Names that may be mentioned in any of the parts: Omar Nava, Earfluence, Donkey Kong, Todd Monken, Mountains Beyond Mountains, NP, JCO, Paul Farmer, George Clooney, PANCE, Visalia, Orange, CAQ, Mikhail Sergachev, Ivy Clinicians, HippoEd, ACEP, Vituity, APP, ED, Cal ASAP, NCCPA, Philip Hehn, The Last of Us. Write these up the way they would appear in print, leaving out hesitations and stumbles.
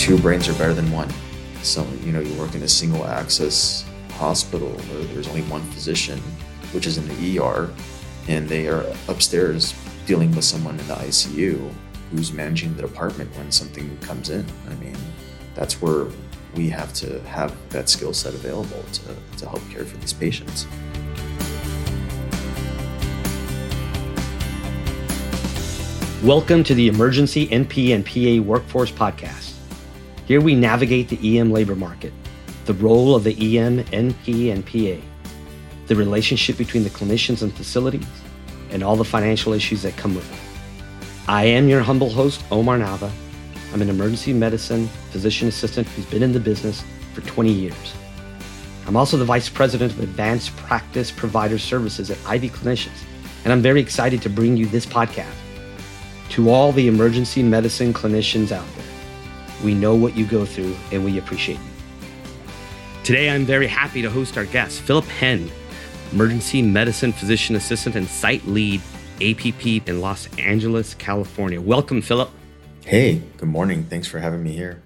two brains are better than one. So, you know, you work in a single access hospital where there's only one physician, which is in the ER, and they are upstairs dealing with someone in the ICU who's managing the department when something comes in. I mean, that's where we have to have that skill set available to help care for these patients. Welcome to the Emergency NP and PA Workforce Podcast. Here we navigate the EM labor market, the role of the EM, NP, and PA, the relationship between the clinicians and facilities, and all the financial issues that come with it. I am your humble host, Omar Nava. I'm an emergency medicine physician assistant who's been in the business for 20 years. I'm also the Vice President of Advanced Practice Provider Services at Ivy Clinicians, and I'm very excited to bring you this podcast. To all the emergency medicine clinicians out there, we know what you go through and we appreciate you. Today, I'm very happy to host our guest, Philip Hehn, emergency medicine physician assistant and site lead APP in Los Angeles, California. Welcome, Philip. Hey, good morning. Thanks for having me here.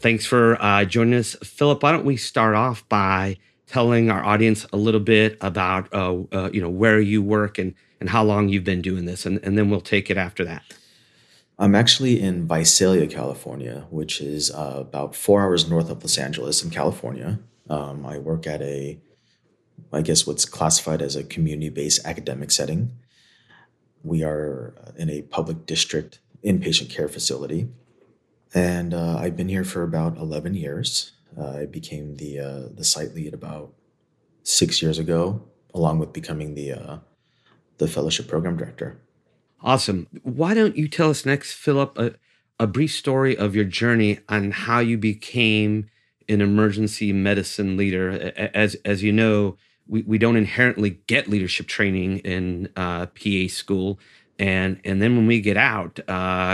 Thanks for joining us. Philip, why don't we start off by telling our audience a little bit about where you work and how long you've been doing this, and then we'll take it after that. I'm actually in Visalia, California, which is about 4 hours north of Los Angeles in California. I work at what's classified as a community-based academic setting. We are in a public district inpatient care facility. And I've been here for about 11 years. I became the site lead about 6 years ago, along with becoming the fellowship program director. Awesome. Why don't you tell us next, Philip, a brief story of your journey on how you became an emergency medicine leader. As you know, we don't inherently get leadership training in PA school. And then when we get out,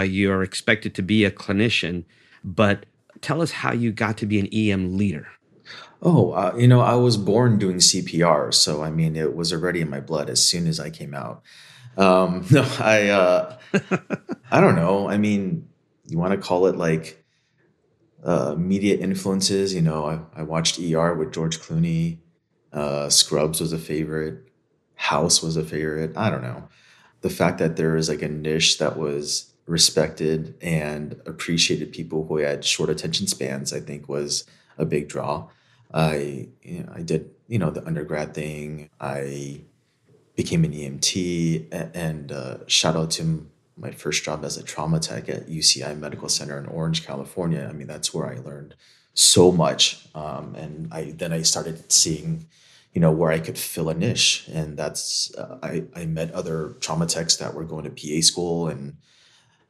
you're expected to be a clinician. But tell us how you got to be an EM leader. I was born doing CPR. So, I mean, it was already in my blood as soon as I came out. I don't know. I mean, you want to call it like media influences. You know, I watched ER with George Clooney. Scrubs was a favorite. House was a favorite. I don't know. The fact that there is like a niche that was respected and appreciated, people who had short attention spans, I think was a big draw. I did, the undergrad thing. I became an EMT and shout out to my first job as a trauma tech at UCI Medical Center in Orange, California. I mean, that's where I learned so much. And then I started seeing, where I could fill a niche. And that's, I met other trauma techs that were going to PA school. And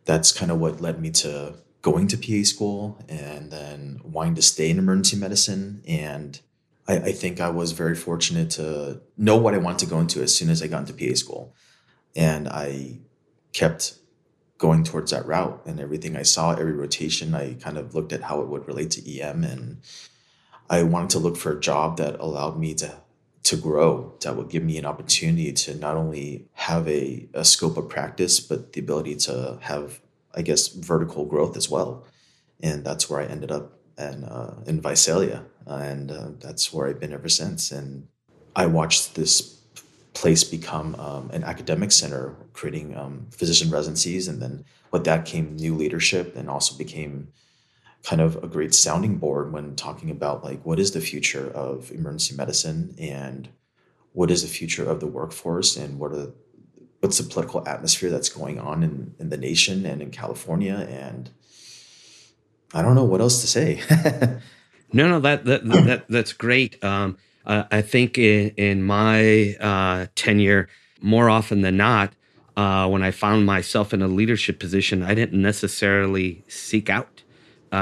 that's kind of what led me to going to PA school and then wanting to stay in emergency medicine. And I think I was very fortunate to know what I wanted to go into as soon as I got into PA school. And I kept going towards that route, and everything I saw, every rotation, I kind of looked at how it would relate to EM. And I wanted to look for a job that allowed me to grow, that would give me an opportunity to not only have a scope of practice, but the ability to have, I guess, vertical growth as well. And that's where I ended up in Visalia. And that's where I've been ever since. And I watched this place become an academic center, creating physician residencies. And then with that came new leadership, and also became kind of a great sounding board when talking about like, what is the future of emergency medicine, and what is the future of the workforce, and what's the political atmosphere that's going on in the nation and in California. And I don't know what else to say. No, that's great. I think in my tenure, more often than not, when I found myself in a leadership position, I didn't necessarily seek out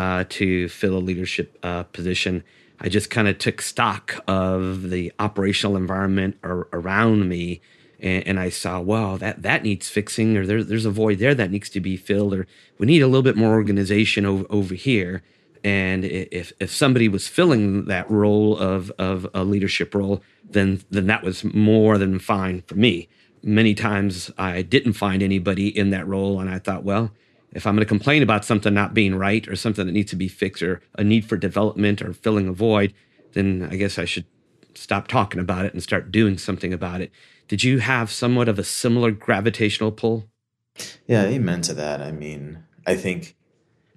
to fill a leadership position. I just kind of took stock of the operational environment around me, and I saw, well, that needs fixing, or there's a void there that needs to be filled, or we need a little bit more organization over here. And if somebody was filling that role of a leadership role, then that was more than fine for me. Many times I didn't find anybody in that role, and I thought, well, If I'm going to complain about something not being right or something that needs to be fixed or a need for development or filling a void, then I guess I should stop talking about it and start doing something about it. Did you have somewhat of a similar gravitational pull? Yeah, amen to that. I mean, I think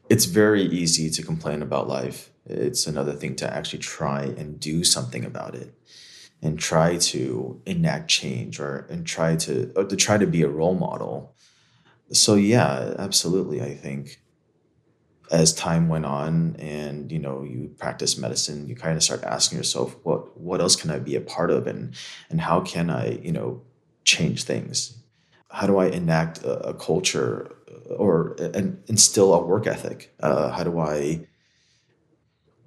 it's very easy to complain about life. It's another thing to actually try and do something about it and try to enact change or to be a role model. So yeah, absolutely. I think as time went on and, you know, you practice medicine, you kind of start asking yourself, what else can I be a part of? And how can I, you know, change things? How do I enact a culture or instill a work ethic? How do I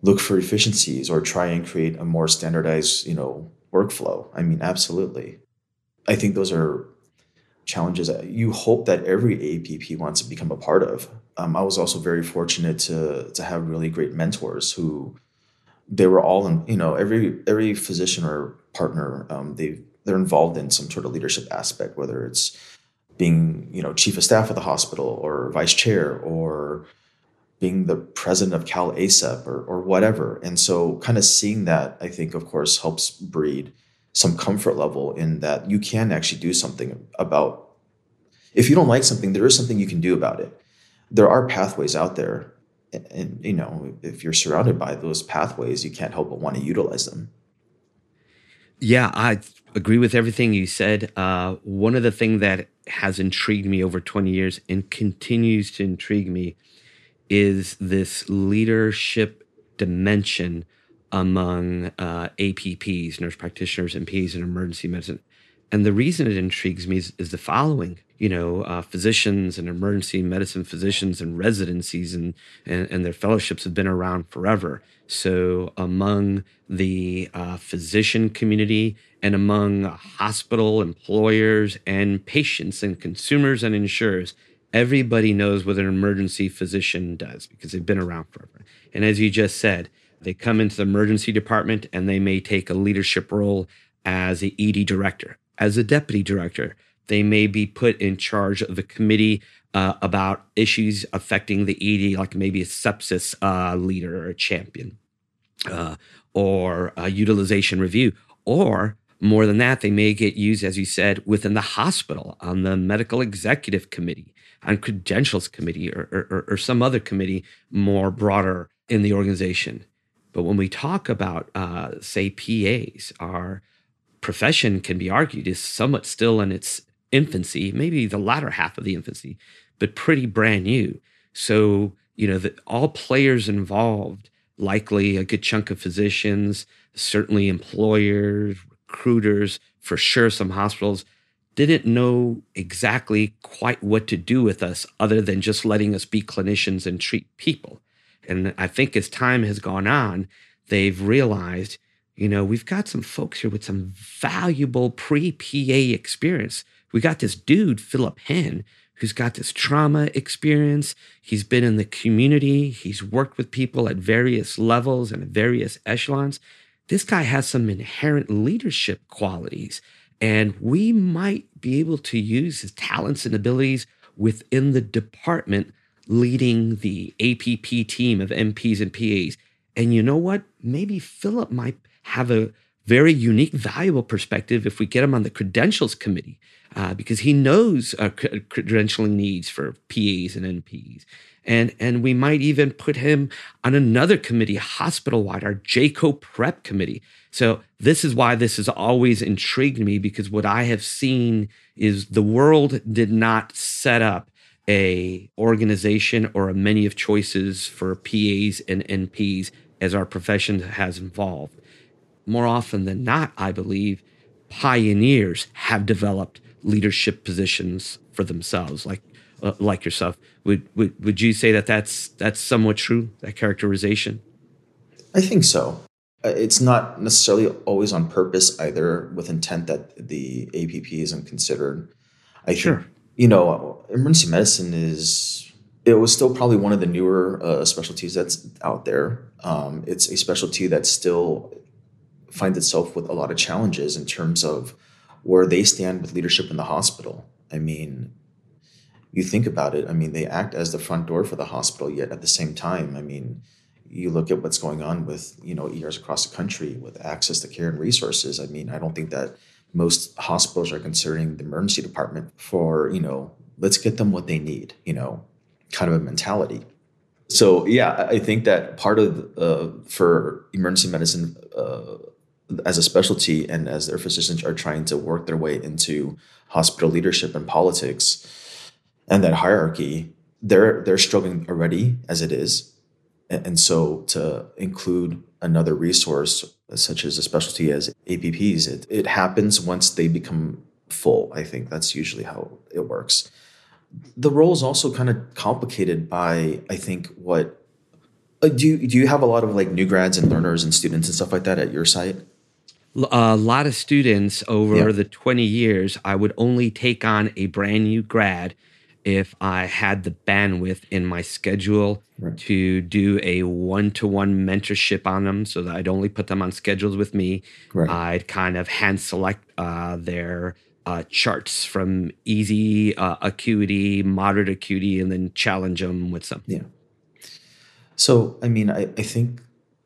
look for efficiencies or try and create a more standardized, you know, workflow? I mean, absolutely. I think those are challenges that you hope that every APP wants to become a part of. I was also very fortunate to have really great mentors who they were all in, you know, every physician or partner, they're involved in some sort of leadership aspect, whether it's being, you know, chief of staff at the hospital or vice chair or being the president of Cal ASAP or whatever. And so kind of seeing that, I think, of course, helps breed some comfort level in that you can actually do something about. If you don't like something, there is something you can do about it. There are pathways out there. And, you know, if you're surrounded by those pathways, you can't help but want to utilize them. Yeah, I agree with everything you said. One of the things that has intrigued me over 20 years and continues to intrigue me is this leadership dimension among APPs, nurse practitioners, MPs, and emergency medicine. And the reason it intrigues me is the following. You know, physicians and emergency medicine physicians and residencies and their fellowships have been around forever. So among the physician community and among hospital employers and patients and consumers and insurers, everybody knows what an emergency physician does because they've been around forever. And as you just said, they come into the emergency department and they may take a leadership role as the ED director, as a deputy director. They may be put in charge of a committee about issues affecting the ED, like maybe a sepsis leader or a champion or a utilization review. Or more than that, they may get used, as you said, within the hospital on the medical executive committee, on credentials committee or some other committee more broader in the organization. But when we talk about, say, PAs, our profession can be argued is somewhat still in its infancy, maybe the latter half of the infancy, but pretty brand new. So, you know, all players involved, likely a good chunk of physicians, certainly employers, recruiters, for sure some hospitals, didn't know exactly quite what to do with us other than just letting us be clinicians and treat people. And I think as time has gone on, they've realized, you know, we've got some folks here with some valuable pre-PA experience. We got this dude, Philip Hehn, who's got this trauma experience. He's been in the community. He's worked with people at various levels and various echelons. This guy has some inherent leadership qualities, and we might be able to use his talents and abilities within the department leading the APP team of MPs and PAs. And you know what? Maybe Philip might have a very unique, valuable perspective if we get him on the credentials committee, because he knows credentialing needs for PAs and NPs. And we might even put him on another committee, hospital-wide, our JCO prep committee. So this is why this has always intrigued me, because what I have seen is the world did not set up a organization or a menu of choices for PAs and NPs as our profession has evolved. More often than not, I believe, pioneers have developed leadership positions for themselves, like yourself. Would you say that that's somewhat true, that characterization? I think so. It's not necessarily always on purpose either, with intent that the APP isn't considered. Sure. You know, emergency medicine it was still probably one of the newer specialties that's out there. It's a specialty that still finds itself with a lot of challenges in terms of where they stand with leadership in the hospital. I mean, you think about it, I mean, they act as the front door for the hospital, yet at the same time, I mean, you look at what's going on with, you know, ERs across the country with access to care and resources. I mean, I don't think that most hospitals are considering the emergency department for, you know, let's get them what they need, you know, kind of a mentality. So, yeah, I think that part of for emergency medicine as a specialty and as their physicians are trying to work their way into hospital leadership and politics and that hierarchy, they're struggling already as it is. And so to include another resource such as a specialty as APPs, it happens once they become full. I think that's usually how it works. The role is also kind of complicated by, I think, what do you have a lot of like new grads and learners and students and stuff like that at your site? A lot of students over the 20 years. I would only take on a brand new grad if I had the bandwidth in my schedule to do a one-to-one mentorship on them so that I'd only put them on schedules with me. Right. I'd kind of hand select their charts from easy acuity, moderate acuity, and then challenge them with something. Yeah. So, I mean, I think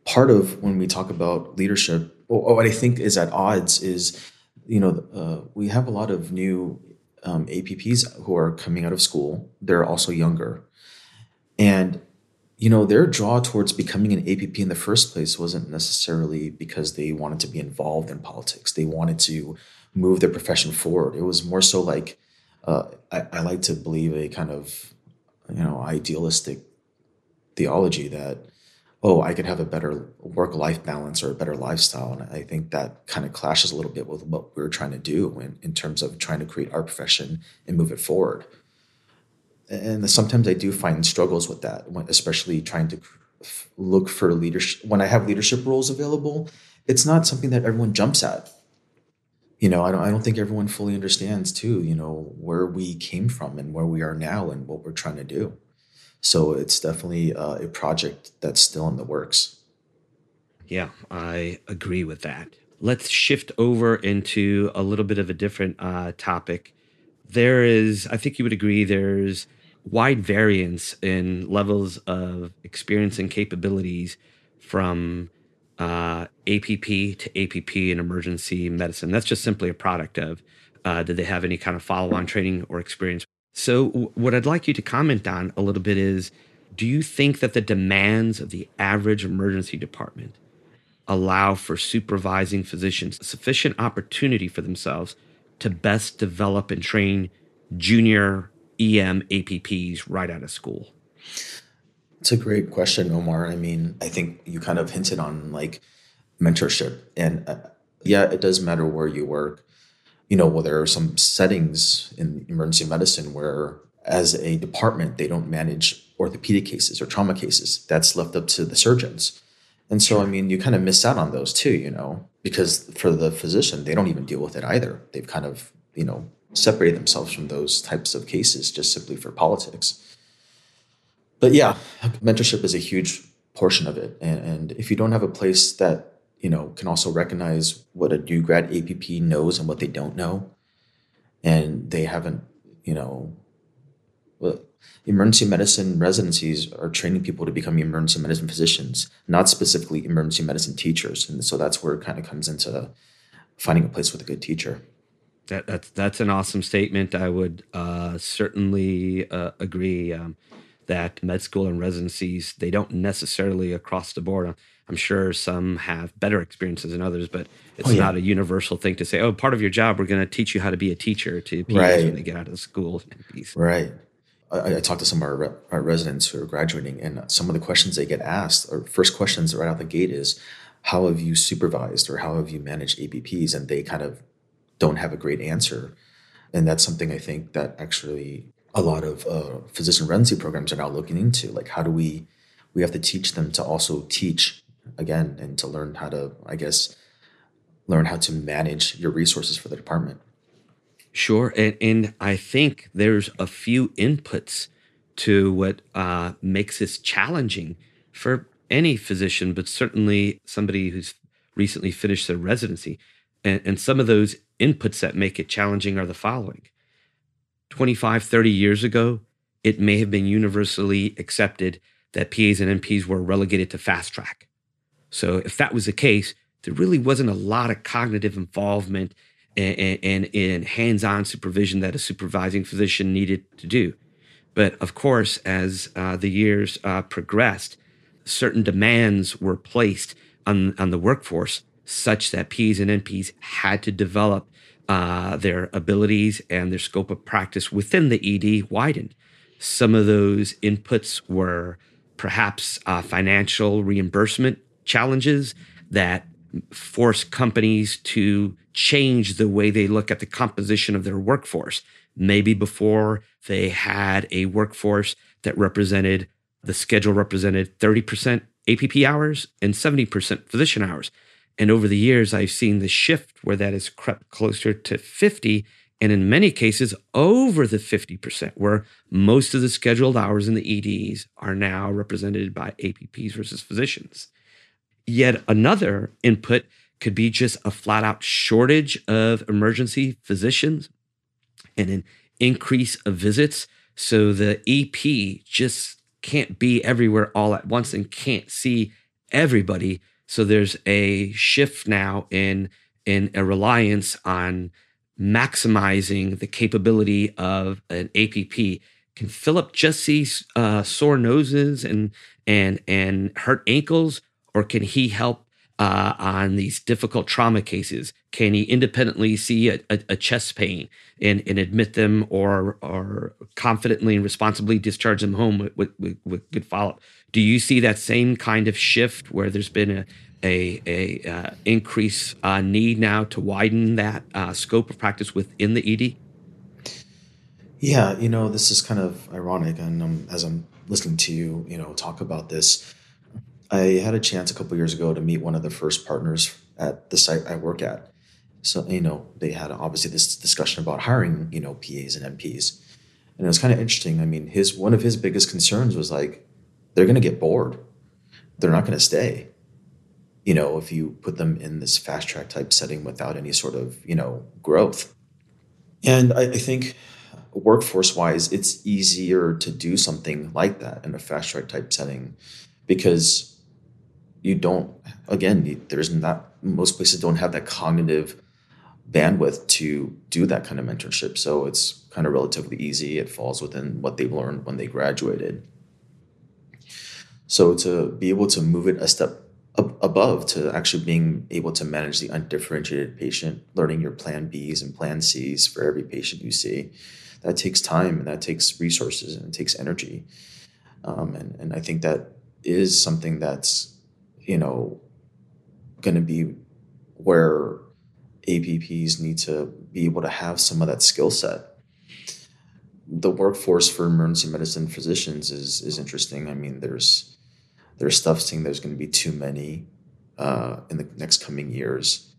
part of when we talk about leadership, or what I think is at odds is, you know, we have a lot of new APPs who are coming out of school. They're also younger. And, you know, their draw towards becoming an APP in the first place wasn't necessarily because they wanted to be involved in politics. They wanted to move their profession forward. It was more so like, I like to believe a kind of, you know, idealistic theology that, oh, I could have a better work-life balance or a better lifestyle. And I think that kind of clashes a little bit with what we're trying to do in terms of trying to create our profession and move it forward. And sometimes I do find struggles with that, especially trying to look for leadership. When I have leadership roles available, it's not something that everyone jumps at. You know, I don't think everyone fully understands, too, you know, where we came from and where we are now and what we're trying to do. So it's definitely a project that's still in the works. Yeah, I agree with that. Let's shift over into a little bit of a different topic. There is, I think you would agree, there's wide variance in levels of experience and capabilities from APP to APP in emergency medicine. That's just simply a product of, did they have any kind of follow-on training or experience? So what I'd like you to comment on a little bit is, do you think that the demands of the average emergency department allow for supervising physicians sufficient opportunity for themselves to best develop and train junior EM APPs right out of school? It's a great question, Omar. I mean, I think you kind of hinted on like mentorship. And yeah, it does matter where you work. You know, well, there are some settings in emergency medicine where as a department, they don't manage orthopedic cases or trauma cases. That's left up to the surgeons. And so, I mean, you kind of miss out on those too, you know, because for the physician, they don't even deal with it either. They've kind of, you know, separated themselves from those types of cases just simply for politics. But yeah, mentorship is a huge portion of it. And if you don't have a place that, you know, can also recognize what a new grad APP knows and what they don't know. And they haven't, you know, well, emergency medicine residencies are training people to become emergency medicine physicians, not specifically emergency medicine teachers. And so that's where it kind of comes into finding a place with a good teacher. That's an awesome statement. I would certainly agree that med school and residencies, they don't necessarily across the board. I'm sure some have better experiences than others, but it's not a universal thing to say, oh, part of your job, we're going to teach you how to be a teacher to PAs when they get out of school. Right. I talked to some of our residents who are graduating, and some of the questions they get asked, or first questions right out the gate is, how have you supervised or how have you managed APPs? And they kind of don't have a great answer. And that's something I think that actually a lot of physician residency programs are now looking into. Like, how do we have to teach them to also teach again, and to learn how to, I guess, learn how to manage your resources for the department. Sure. And I think there's a few inputs to what makes this challenging for any physician, but certainly somebody who's recently finished their residency. And some of those inputs that make it challenging are the following. 25, 30 years ago, it may have been universally accepted that PAs and NPs were relegated to fast track. So if that was the case, there really wasn't a lot of cognitive involvement and hands-on supervision that a supervising physician needed to do. But of course, as the years progressed, certain demands were placed on the workforce such that PAs and NPs had to develop their abilities, and their scope of practice within the ED widened. Some of those inputs were perhaps financial reimbursement challenges that force companies to change the way they look at the composition of their workforce. Maybe before they had a workforce that represented, the schedule represented 30% APP hours and 70% physician hours. And over the years, I've seen the shift where that has crept closer to 50, and in many cases, over the 50%, where most of the scheduled hours in the EDs are now represented by APPs versus physicians. Yet another input could be just a flat-out shortage of emergency physicians and an increase of visits. So the EP just can't be everywhere all at once and can't see everybody. So there's a shift now in a reliance on maximizing the capability of an APP. Can Philip just see sore noses and hurt ankles, or can he help on these difficult trauma cases? Can he independently see a chest pain and admit them, or confidently and responsibly discharge them home with good follow-up? Do you see that same kind of shift where there's been an increased need now to widen that scope of practice within the ED? Yeah, this is kind of ironic. And as I'm listening to you, talk about this, I had a chance a couple years ago to meet one of the first partners at the site I work at. So, they had obviously this discussion about hiring, PAs and NPs. And it was kind of interesting. I mean, one of his biggest concerns was like, they're going to get bored. They're not going to stay. If you put them in this fast track type setting without any sort of, growth. And I think workforce wise, it's easier to do something like that in a fast track type setting because you don't, most places don't have that cognitive bandwidth to do that kind of mentorship. So it's kind of relatively easy. It falls within what they've learned when they graduated. So to be able to move it a step above to actually being able to manage the undifferentiated patient, learning your plan Bs and plan Cs for every patient you see, that takes time and that takes resources and it takes energy. And I think that is something that's, going to be where APPs need to be able to have some of that skill set. The workforce for emergency medicine physicians is interesting. I mean, there's stuff saying there's going to be too many in the next coming years.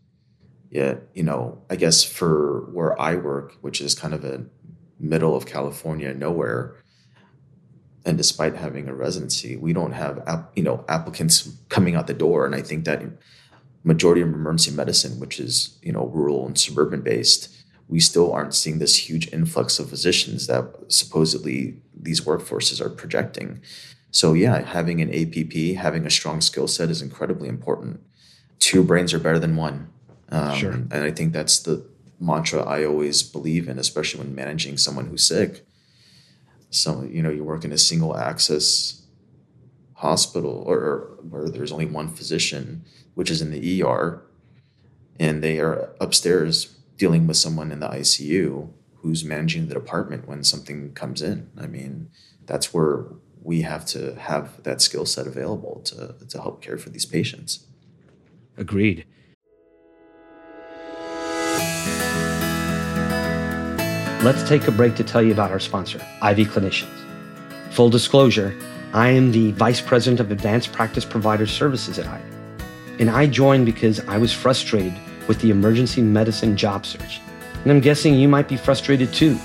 Yet, I guess for where I work, which is kind of a middle of California, nowhere, and despite having a residency, we don't have, applicants coming out the door. And I think that majority of emergency medicine, which is, rural and suburban based, we still aren't seeing this huge influx of physicians that supposedly these workforces are projecting. So yeah, having an APP, having a strong skill set is incredibly important. Two brains are better than one. Sure. And I think that's the mantra I always believe in, especially when managing someone who's sick. So, you work in a single access hospital or where there's only one physician, which is in the ER, and they are upstairs dealing with someone in the ICU who's managing the department when something comes in. I mean, that's where we have to have that skill set available to help care for these patients. Agreed. Let's take a break to tell you about our sponsor, Ivy Clinicians. Full disclosure, I am the Vice President of Advanced Practice Provider Services at Ivy. And I joined because I was frustrated with the emergency medicine job search. And I'm guessing you might be frustrated too.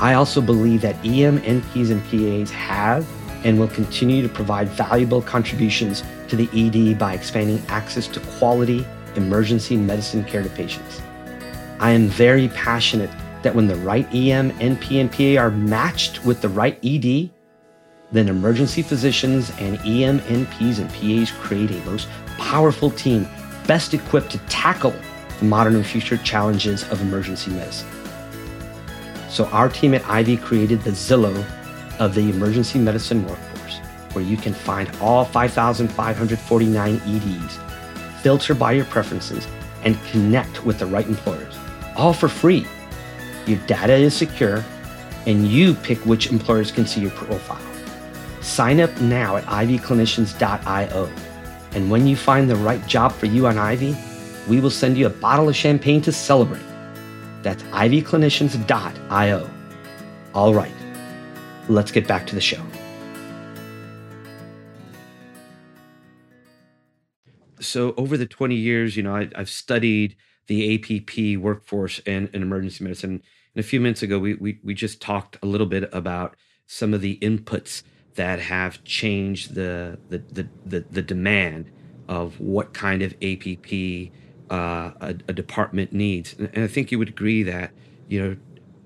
I also believe that EM, NPs, and PAs have and will continue to provide valuable contributions to the ED by expanding access to quality emergency medicine care to patients. I am very passionate that when the right EM, NP, and PA are matched with the right ED, then emergency physicians and EM, NPs, and PAs create a most powerful team best equipped to tackle the modern and future challenges of emergency medicine. So our team at Ivy created the Zillow of the emergency medicine workforce, where you can find all 5,549 EDs, filter by your preferences, and connect with the right employers, all for free. Your data is secure, and you pick which employers can see your profile. Sign up now at ivyclinicians.io. And when you find the right job for you on Ivy, we will send you a bottle of champagne to celebrate. That's ivyclinicians.io. All right, let's get back to the show. So over the 20 years, I've studied the APP workforce and emergency medicine. And a few minutes ago, we just talked a little bit about some of the inputs that have changed the demand of what kind of APP a department needs. And I think you would agree that,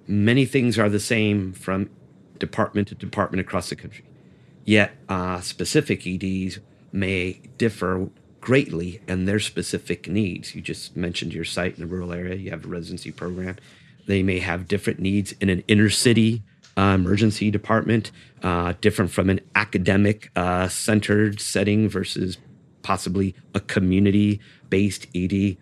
many things are the same from department to department across the country. Yet specific EDs may differ greatly and their specific needs. You just mentioned your site in a rural area. You have a residency program. They may have different needs in an inner city emergency department, different from an academic centered setting versus possibly a community-based ED.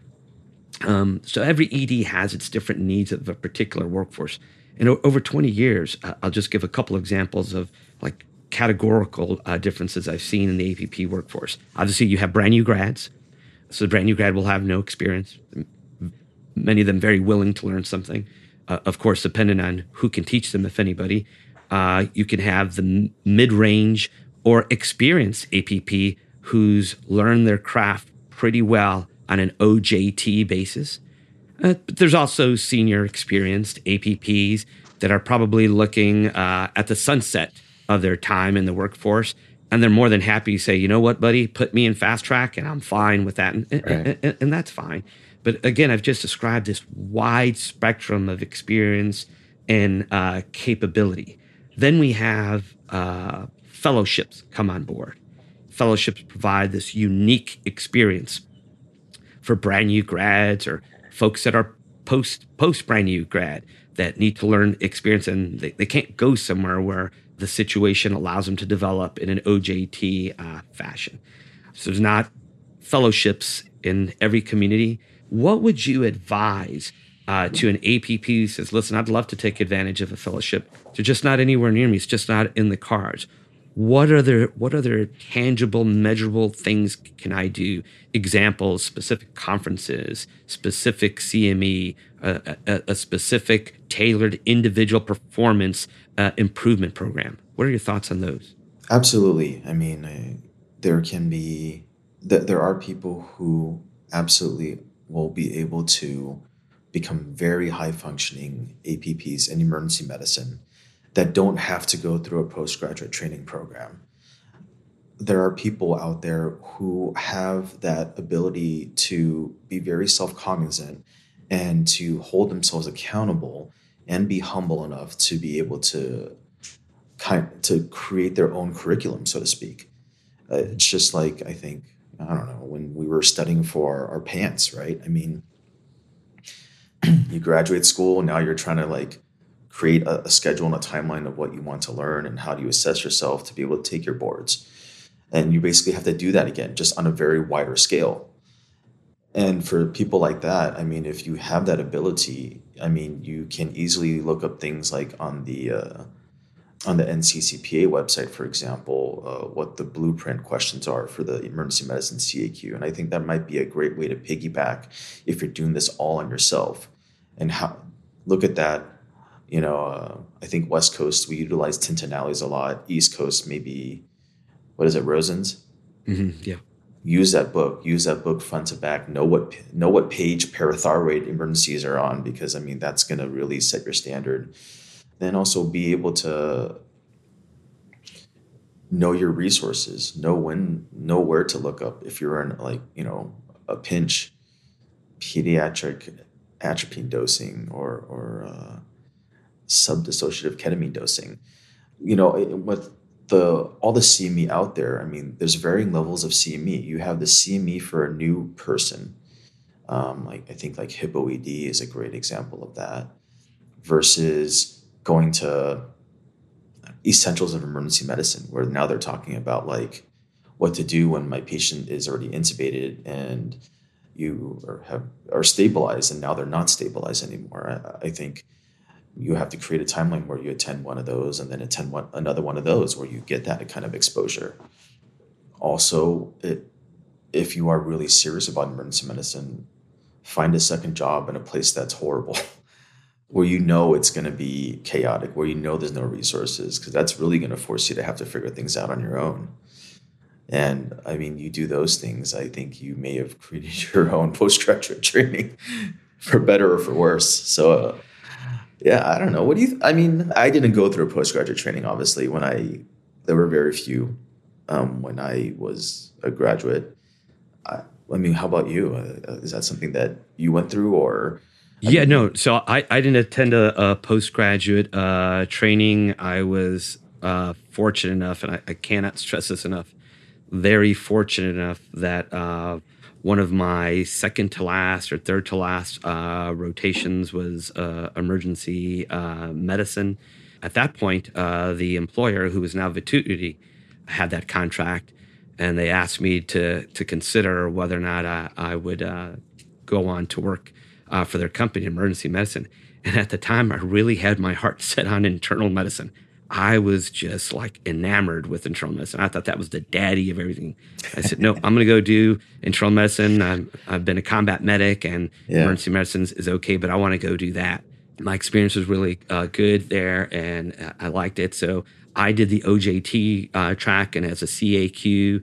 So every ED has its different needs of a particular workforce. And over 20 years, I'll just give a couple examples of like categorical differences I've seen in the APP workforce. Obviously, you have brand new grads. So the brand new grad will have no experience. Many of them very willing to learn something. Of course, depending on who can teach them, if anybody. You can have the mid-range or experienced APP who's learned their craft pretty well on an OJT basis. But there's also senior experienced APPs that are probably looking at the sunset of their time in the workforce, and they're more than happy to say, you know what, buddy, put me in fast track, and I'm fine with that, and that's fine. But again, I've just described this wide spectrum of experience and capability. Then we have fellowships come on board. Fellowships provide this unique experience for brand new grads or folks that are post brand new grad that need to learn experience, and they can't go somewhere where the situation allows them to develop in an OJT fashion. So there's not fellowships in every community. What would you advise to an APP who says, listen, I'd love to take advantage of a fellowship. They're just not anywhere near me. It's just not in the cards. What other tangible, measurable things can I do? Examples, specific conferences, specific CME, a specific tailored individual performance improvement program. What are your thoughts on those? Absolutely. I mean, there are people who absolutely will be able to become very high functioning APPs in emergency medicine that don't have to go through a postgraduate training program. There are people out there who have that ability to be very self-cognizant and to hold themselves accountable and be humble enough to be able to create their own curriculum, so to speak. It's just like, I think, I don't know, when we were studying for our PANCE, right? I mean, you graduate school, now you're trying to create a schedule and a timeline of what you want to learn and how do you assess yourself to be able to take your boards. And you basically have to do that again, just on a very wider scale. And for people like that, I mean, if you have that ability, I mean, you can easily look up things like on the NCCPA website, for example, what the blueprint questions are for the emergency medicine CAQ. And I think that might be a great way to piggyback if you're doing this all on yourself. And look at that. I think West Coast, we utilize Tintinalli's a lot. East Coast, maybe, what is it, Rosen's? Mm-hmm, yeah. Use that book front to back. Know what page parathyroid emergencies are on, because, I mean, that's going to really set your standard. Then also be able to know your resources, know where to look up if you're in a pinch. Pediatric atropine dosing or subdissociative ketamine dosing. You know, with all the CME out there, I mean, there's varying levels of CME. You have the CME for a new person. I think HippoEd is a great example of that, versus going to essentials of emergency medicine, where now they're talking about like what to do when my patient is already intubated and are stabilized, and now they're not stabilized anymore. I think you have to create a timeline where you attend one of those and then attend another one of those where you get that kind of exposure. Also, if you are really serious about emergency medicine, find a second job in a place that's horrible, where you know it's going to be chaotic, where you know there's no resources, because that's really going to force you to have to figure things out on your own. And I mean, you do those things, I think you may have created your own postgraduate training, for better or for worse. So, yeah, I don't know. I mean, I didn't go through postgraduate training, obviously. There were very few when I was a graduate. I mean, how about you? Is that something that you went through, or? So I didn't attend a postgraduate training. I was fortunate enough, and I cannot stress this enough, very fortunate enough that one of my second to last or third to last rotations was emergency medicine. At that point, the employer, who is now Vituity, had that contract, and they asked me to consider whether or not I would go on to work for their company in emergency medicine. And at the time, I really had my heart set on internal medicine. I was just like enamored with internal medicine. I thought that was the daddy of everything. I said, no, I'm going to go do internal medicine. I've been a combat medic, and emergency medicine is okay, but I want to go do that. My experience was really good there, and I liked it. So I did the OJT track, and as a CAQ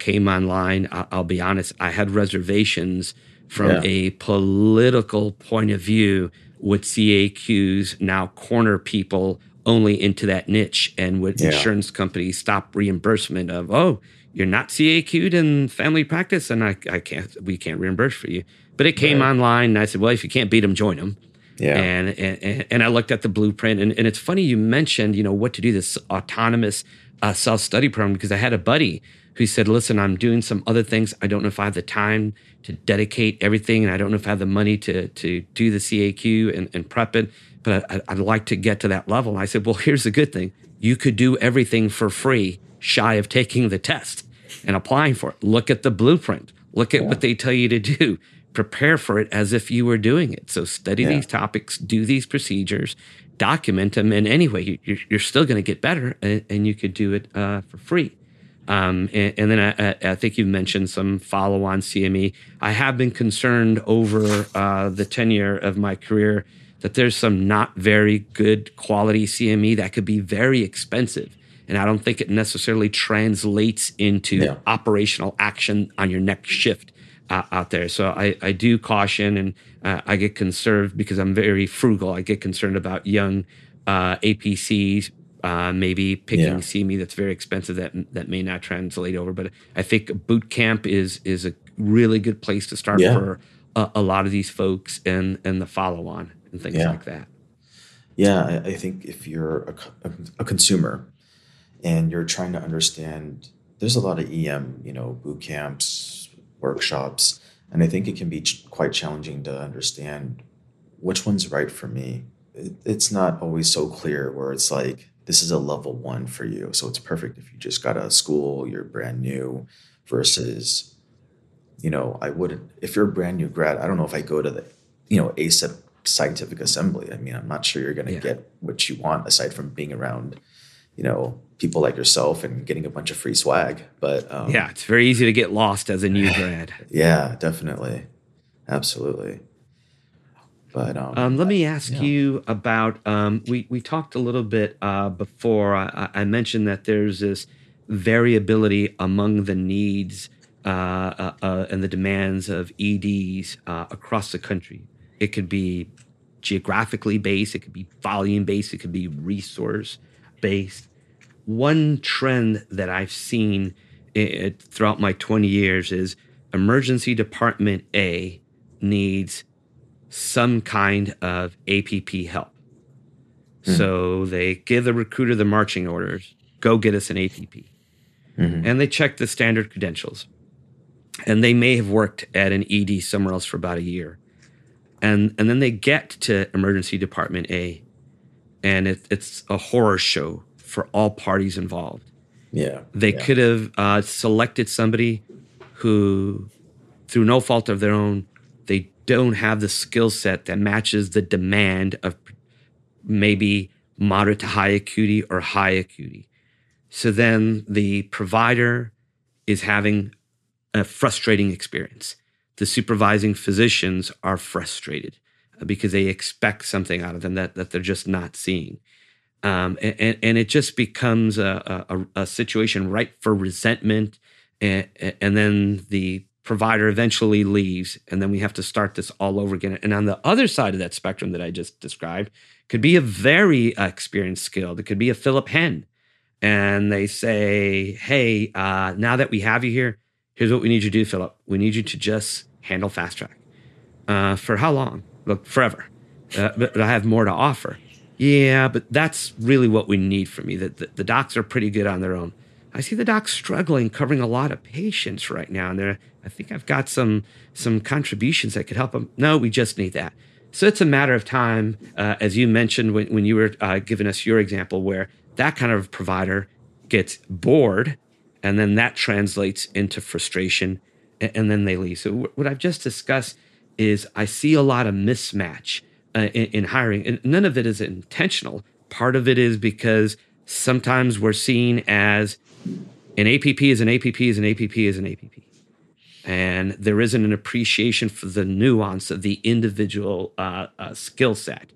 came online, I'll be honest, I had reservations from a political point of view, with CAQs now corner people only into that niche, and would insurance companies stop reimbursement of, oh, you're not CAQ'd in family practice, and we can't reimburse for you. But it came online, and I said, well, if you can't beat them, join them. Yeah. And I looked at the blueprint, and it's funny you mentioned, you know, what to do, this autonomous self-study program, because I had a buddy who said, listen, I'm doing some other things. I don't know if I have the time to dedicate everything, and I don't know if I have the money to do the CAQ and prep it, but I'd like to get to that level. And I said, well, here's the good thing. You could do everything for free shy of taking the test and applying for it. Look at the blueprint. Look at what they tell you to do. Prepare for it as if you were doing it. So study these topics, do these procedures, document them. And anyway, you're still going to get better, and you could do it for free. And then I think you mentioned some follow-on CME. I have been concerned over the tenure of my career that there's some not very good quality CME that could be very expensive. And I don't think it necessarily translates into operational action on your next shift out there. So I do caution, and I get concerned because I'm very frugal. I get concerned about young APCs, maybe picking CME that's very expensive that may not translate over. But I think boot camp is a really good place to start for a lot of these folks, and the follow-on and things like that. Yeah, I think if you're a consumer and you're trying to understand, there's a lot of EM, you know, boot camps, workshops, and I think it can be quite challenging to understand which one's right for me. It's not always so clear where it's like, this is a level one for you, so it's perfect if you just got out of school, you're brand new, versus, you know, I wouldn't, if you're a brand new grad, I don't know if I go to the, you know, ACEP scientific assembly. I mean, I'm not sure you're going to get what you want, aside from being around, you know, people like yourself and getting a bunch of free swag. But yeah, it's very easy to get lost as a new grad. Yeah, definitely. Absolutely. But let me ask you about, we talked a little bit before. I mentioned that there's this variability among the needs and the demands of EDs across the country. It could be geographically based, it could be volume based, it could be resource based. One trend that I've seen throughout my 20 years is emergency department A needs some kind of APP help. Mm-hmm. So they give the recruiter the marching orders, go get us an APP. Mm-hmm. And they check the standard credentials. And they may have worked at an ED somewhere else for about a year. And then they get to emergency department A, and it's a horror show for all parties involved. Yeah. They could have selected somebody who, through no fault of their own, they don't have the skill set that matches the demand of maybe moderate to high acuity or high acuity. So then the provider is having a frustrating experience. The supervising physicians are frustrated because they expect something out of them that they're just not seeing. And it just becomes a situation ripe for resentment. And then the provider eventually leaves, and then we have to start this all over again. And on the other side of that spectrum that I just described could be a very experienced skilled. It could be a Philip Hehn. And they say, hey, now that we have you here, here's what we need you to do, Philip. We need you to just handle fast track. For how long? Look, forever. But I have more to offer. Yeah, but that's really what we need from you. The docs are pretty good on their own. I see the docs struggling, covering a lot of patients right now. And I think I've got some contributions that could help them. No, we just need that. So it's a matter of time, as you mentioned when you were giving us your example, where that kind of provider gets bored, and then that translates into frustration, and then they leave. So what I've just discussed is I see a lot of mismatch in hiring, and none of it is intentional. Part of it is because sometimes we're seen as an APP is an APP is an APP is an APP. And there isn't an appreciation for the nuance of the individual skill set.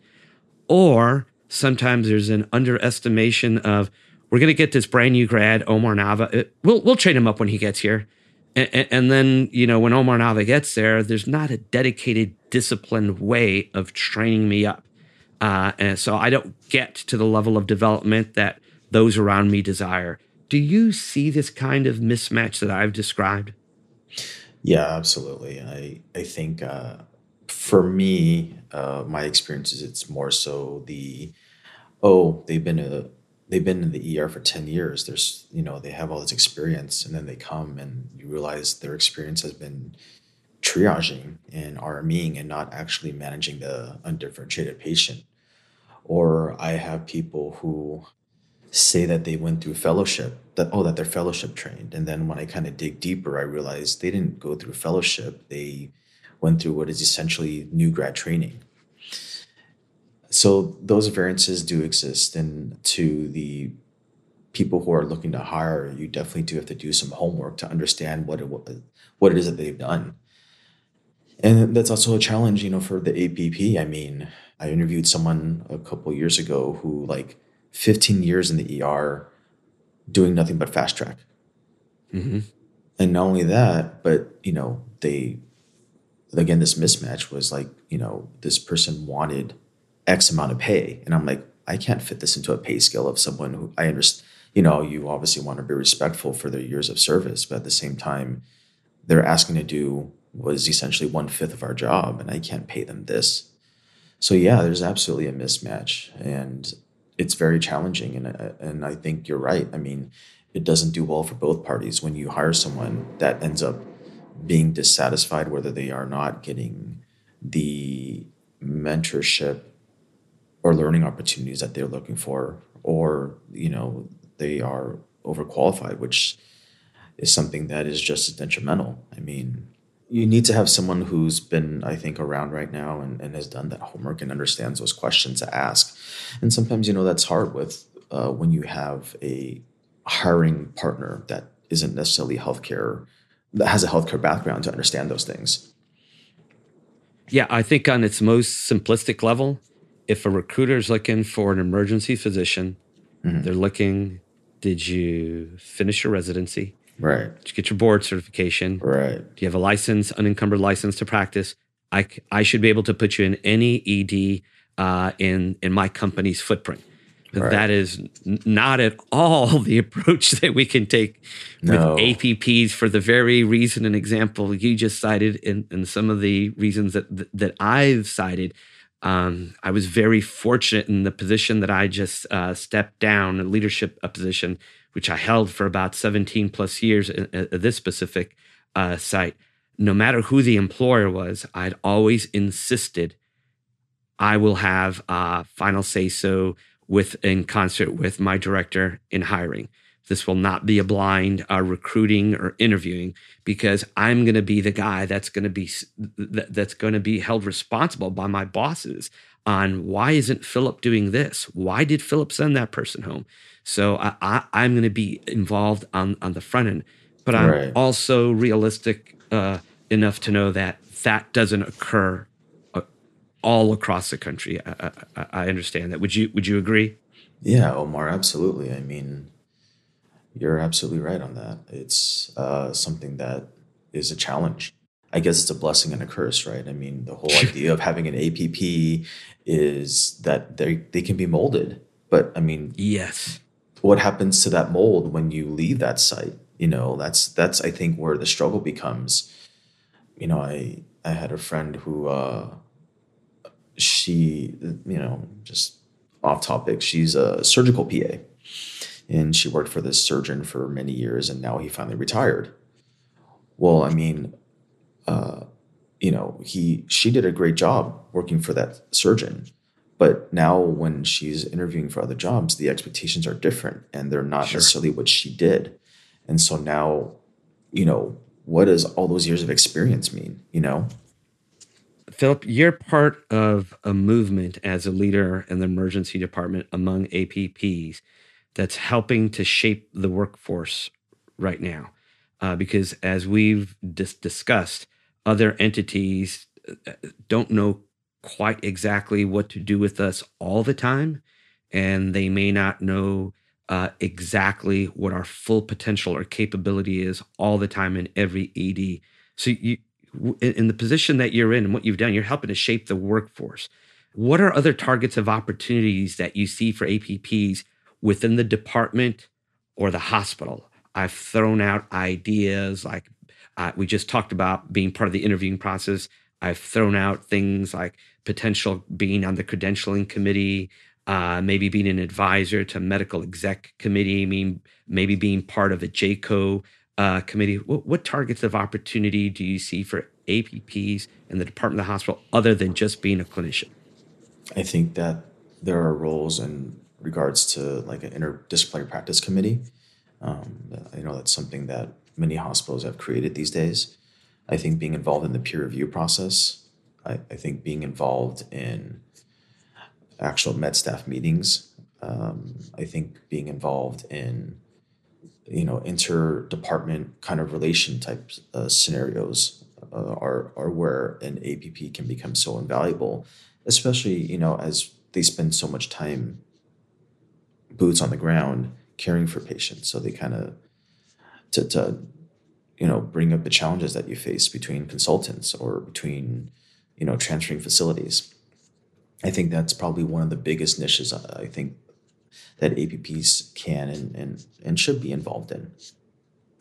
Or sometimes there's an underestimation of, we're going to get this brand new grad, Omar Nava. We'll train him up when he gets here. And then, when Omar Nava gets there, there's not a dedicated, disciplined way of training me up. And so I don't get to the level of development that those around me desire. Do you see this kind of mismatch that I've described? Yeah, absolutely. I think for me, my experiences, it's more so they've been in the ER for 10 years. There's, they have all this experience, and then they come and you realize their experience has been triaging and RMing and not actually managing the undifferentiated patient. Or I have people who say that they went through fellowship, that they're fellowship trained. And then when I kind of dig deeper, I realize they didn't go through fellowship. They went through what is essentially new grad training. So those variances do exist, and to the people who are looking to hire, you definitely do have to do some homework to understand what it is that they've done. And that's also a challenge, for the APP. I mean, I interviewed someone a couple years ago who 15 years in the ER doing nothing but fast track. Mm-hmm. And not only that, but, again, this mismatch was this person wanted X amount of pay. And I'm like, I can't fit this into a pay scale of someone who I understand, you obviously want to be respectful for their years of service, but at the same time, they're asking to do what is essentially 1/5 of our job, and I can't pay them this. So yeah, there's absolutely a mismatch, and it's very challenging. And I think you're right. I mean, it doesn't do well for both parties when you hire someone that ends up being dissatisfied, whether they are not getting the mentorship or learning opportunities that they're looking for, or, they are overqualified, which is something that is just as detrimental. I mean, you need to have someone who's been, I think, around right now and has done that homework and understands those questions to ask. And sometimes, that's hard with when you have a hiring partner that isn't necessarily healthcare, that has a healthcare background to understand those things. Yeah, I think on its most simplistic level, if a recruiter is looking for an emergency physician, mm-hmm. they're looking, did you finish your residency? Right. Did you get your board certification? Right. Do you have a license, unencumbered license to practice? I should be able to put you in any ED in my company's footprint. Right. That is not at all the approach that we can take with APPs for the very reason and example you just cited, and some of the reasons that I've cited. I was very fortunate in the position that I just stepped down, a leadership position, which I held for about 17 plus years at this specific site. No matter who the employer was, I'd always insisted I will have final say-so in concert with my director in hiring. This will not be a blind recruiting or interviewing, because I'm going to be the guy that's going to be held responsible by my bosses on why isn't Philip doing this? Why did Philip send that person home? So I'm going to be involved on the front end, but I'm also realistic enough to know that doesn't occur all across the country. I understand that. Would you agree? Yeah, Omar, absolutely. I mean, you're absolutely right on that. It's something that is a challenge. I guess it's a blessing and a curse, right? I mean, the whole idea of having an APP is that they can be molded. But I mean, yes, what happens to that mold when you leave that site? You know, that's I think where the struggle becomes. You know, I had a friend who she, you know, just off topic, she's a surgical PA. And she worked for this surgeon for many years, and now he finally retired. Well, I mean, you know, she did a great job working for that surgeon. But now when she's interviewing for other jobs, the expectations are different, and they're not necessarily what she did. And so now, you know, what does all those years of experience mean, you know? Philip, you're part of a movement as a leader in the emergency department among APPs that's helping to shape the workforce right now. Because as we've discussed, other entities don't know quite exactly what to do with us all the time, and they may not know exactly what our full potential or capability is all the time in every ED. So you, in the position that you're in and what you've done, you're helping to shape the workforce. What are other targets of opportunities that you see for APPs within the department or the hospital? I've thrown out ideas like we just talked about being part of the interviewing process. I've thrown out things like potential being on the credentialing committee, maybe being an advisor to medical exec committee, maybe being part of a JCO committee. What targets of opportunity do you see for APPs in the department of the hospital other than just being a clinician? I think that there are roles in regards to like an interdisciplinary practice committee. You know, that's something that many hospitals have created these days. I think being involved in the peer review process, I think being involved in actual med staff meetings, I think being involved in, you know, interdepartment kind of relation type scenarios are where an APP can become so invaluable, especially, you know, as they spend so much time boots on the ground caring for patients. So they kind of, you know, bring up the challenges that you face between consultants or between, you know, transferring facilities. I think that's probably one of the biggest niches I think that APPs can and should be involved in.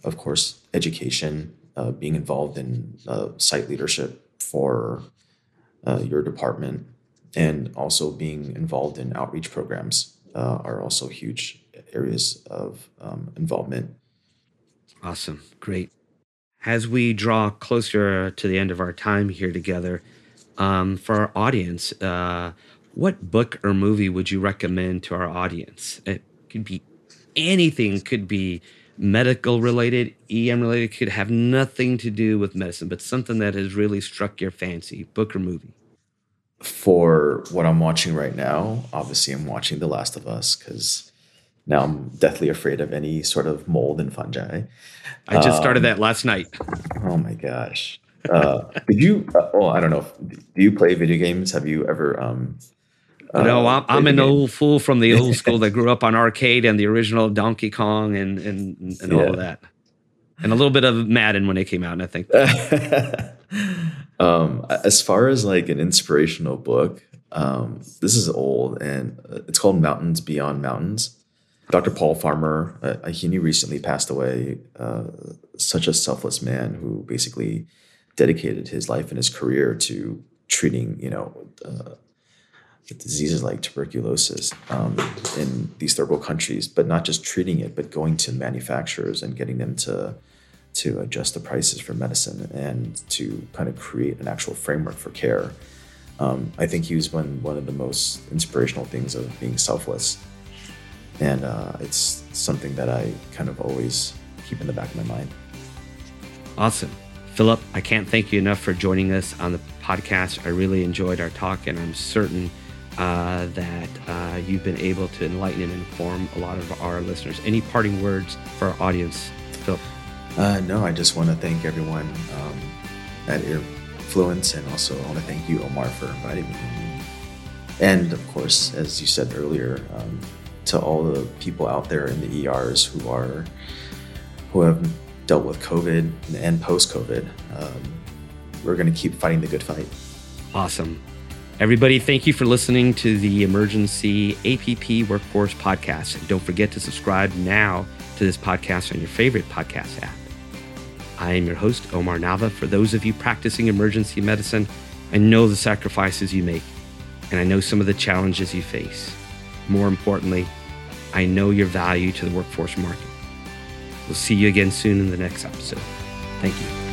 Of course, education, being involved in site leadership for your department, and also being involved in outreach programs. Are also huge areas of involvement. Awesome. Great. As we draw closer to the end of our time here together, for our audience, what book or movie would you recommend to our audience? It could be anything. It could be medical related, EM related, could have nothing to do with medicine, but something that has really struck your fancy, book or movie. For what I'm watching right now, obviously I'm watching The Last of Us because now I'm deathly afraid of any sort of mold and fungi. I just started that last night. Oh my gosh. Did you, I don't know. Do you play video games? Have you ever? No, I'm an old fool from the old school that grew up on arcade and the original Donkey Kong and all of that. And a little bit of Madden when it came out, and I think. As far as like an inspirational book, This is old, and it's called Mountains Beyond Mountains. Dr. Paul Farmer, he recently passed away, such a selfless man who basically dedicated his life and his career to treating, diseases like tuberculosis in these third world countries, but not just treating it, but going to manufacturers and getting them to adjust the prices for medicine and to kind of create an actual framework for care. I think he was one of the most inspirational things of being selfless. And it's something that I kind of always keep in the back of my mind. Awesome. Philip, I can't thank you enough for joining us on the podcast. I really enjoyed our talk, and I'm certain that you've been able to enlighten and inform a lot of our listeners. Any parting words for our audience, Philip? No, I just want to thank everyone at Earfluence, and also I want to thank you, Omar, for inviting me. And of course, as you said earlier, to all the people out there in the ERs who have dealt with COVID and post-COVID. We're going to keep fighting the good fight. Awesome. Everybody, thank you for listening to the Emergency APP Workforce Podcast. And don't forget to subscribe now to this podcast on your favorite podcast app. I am your host, Omar Nava. For those of you practicing emergency medicine, I know the sacrifices you make, and I know some of the challenges you face. More importantly, I know your value to the workforce market. We'll see you again soon in the next episode. Thank you.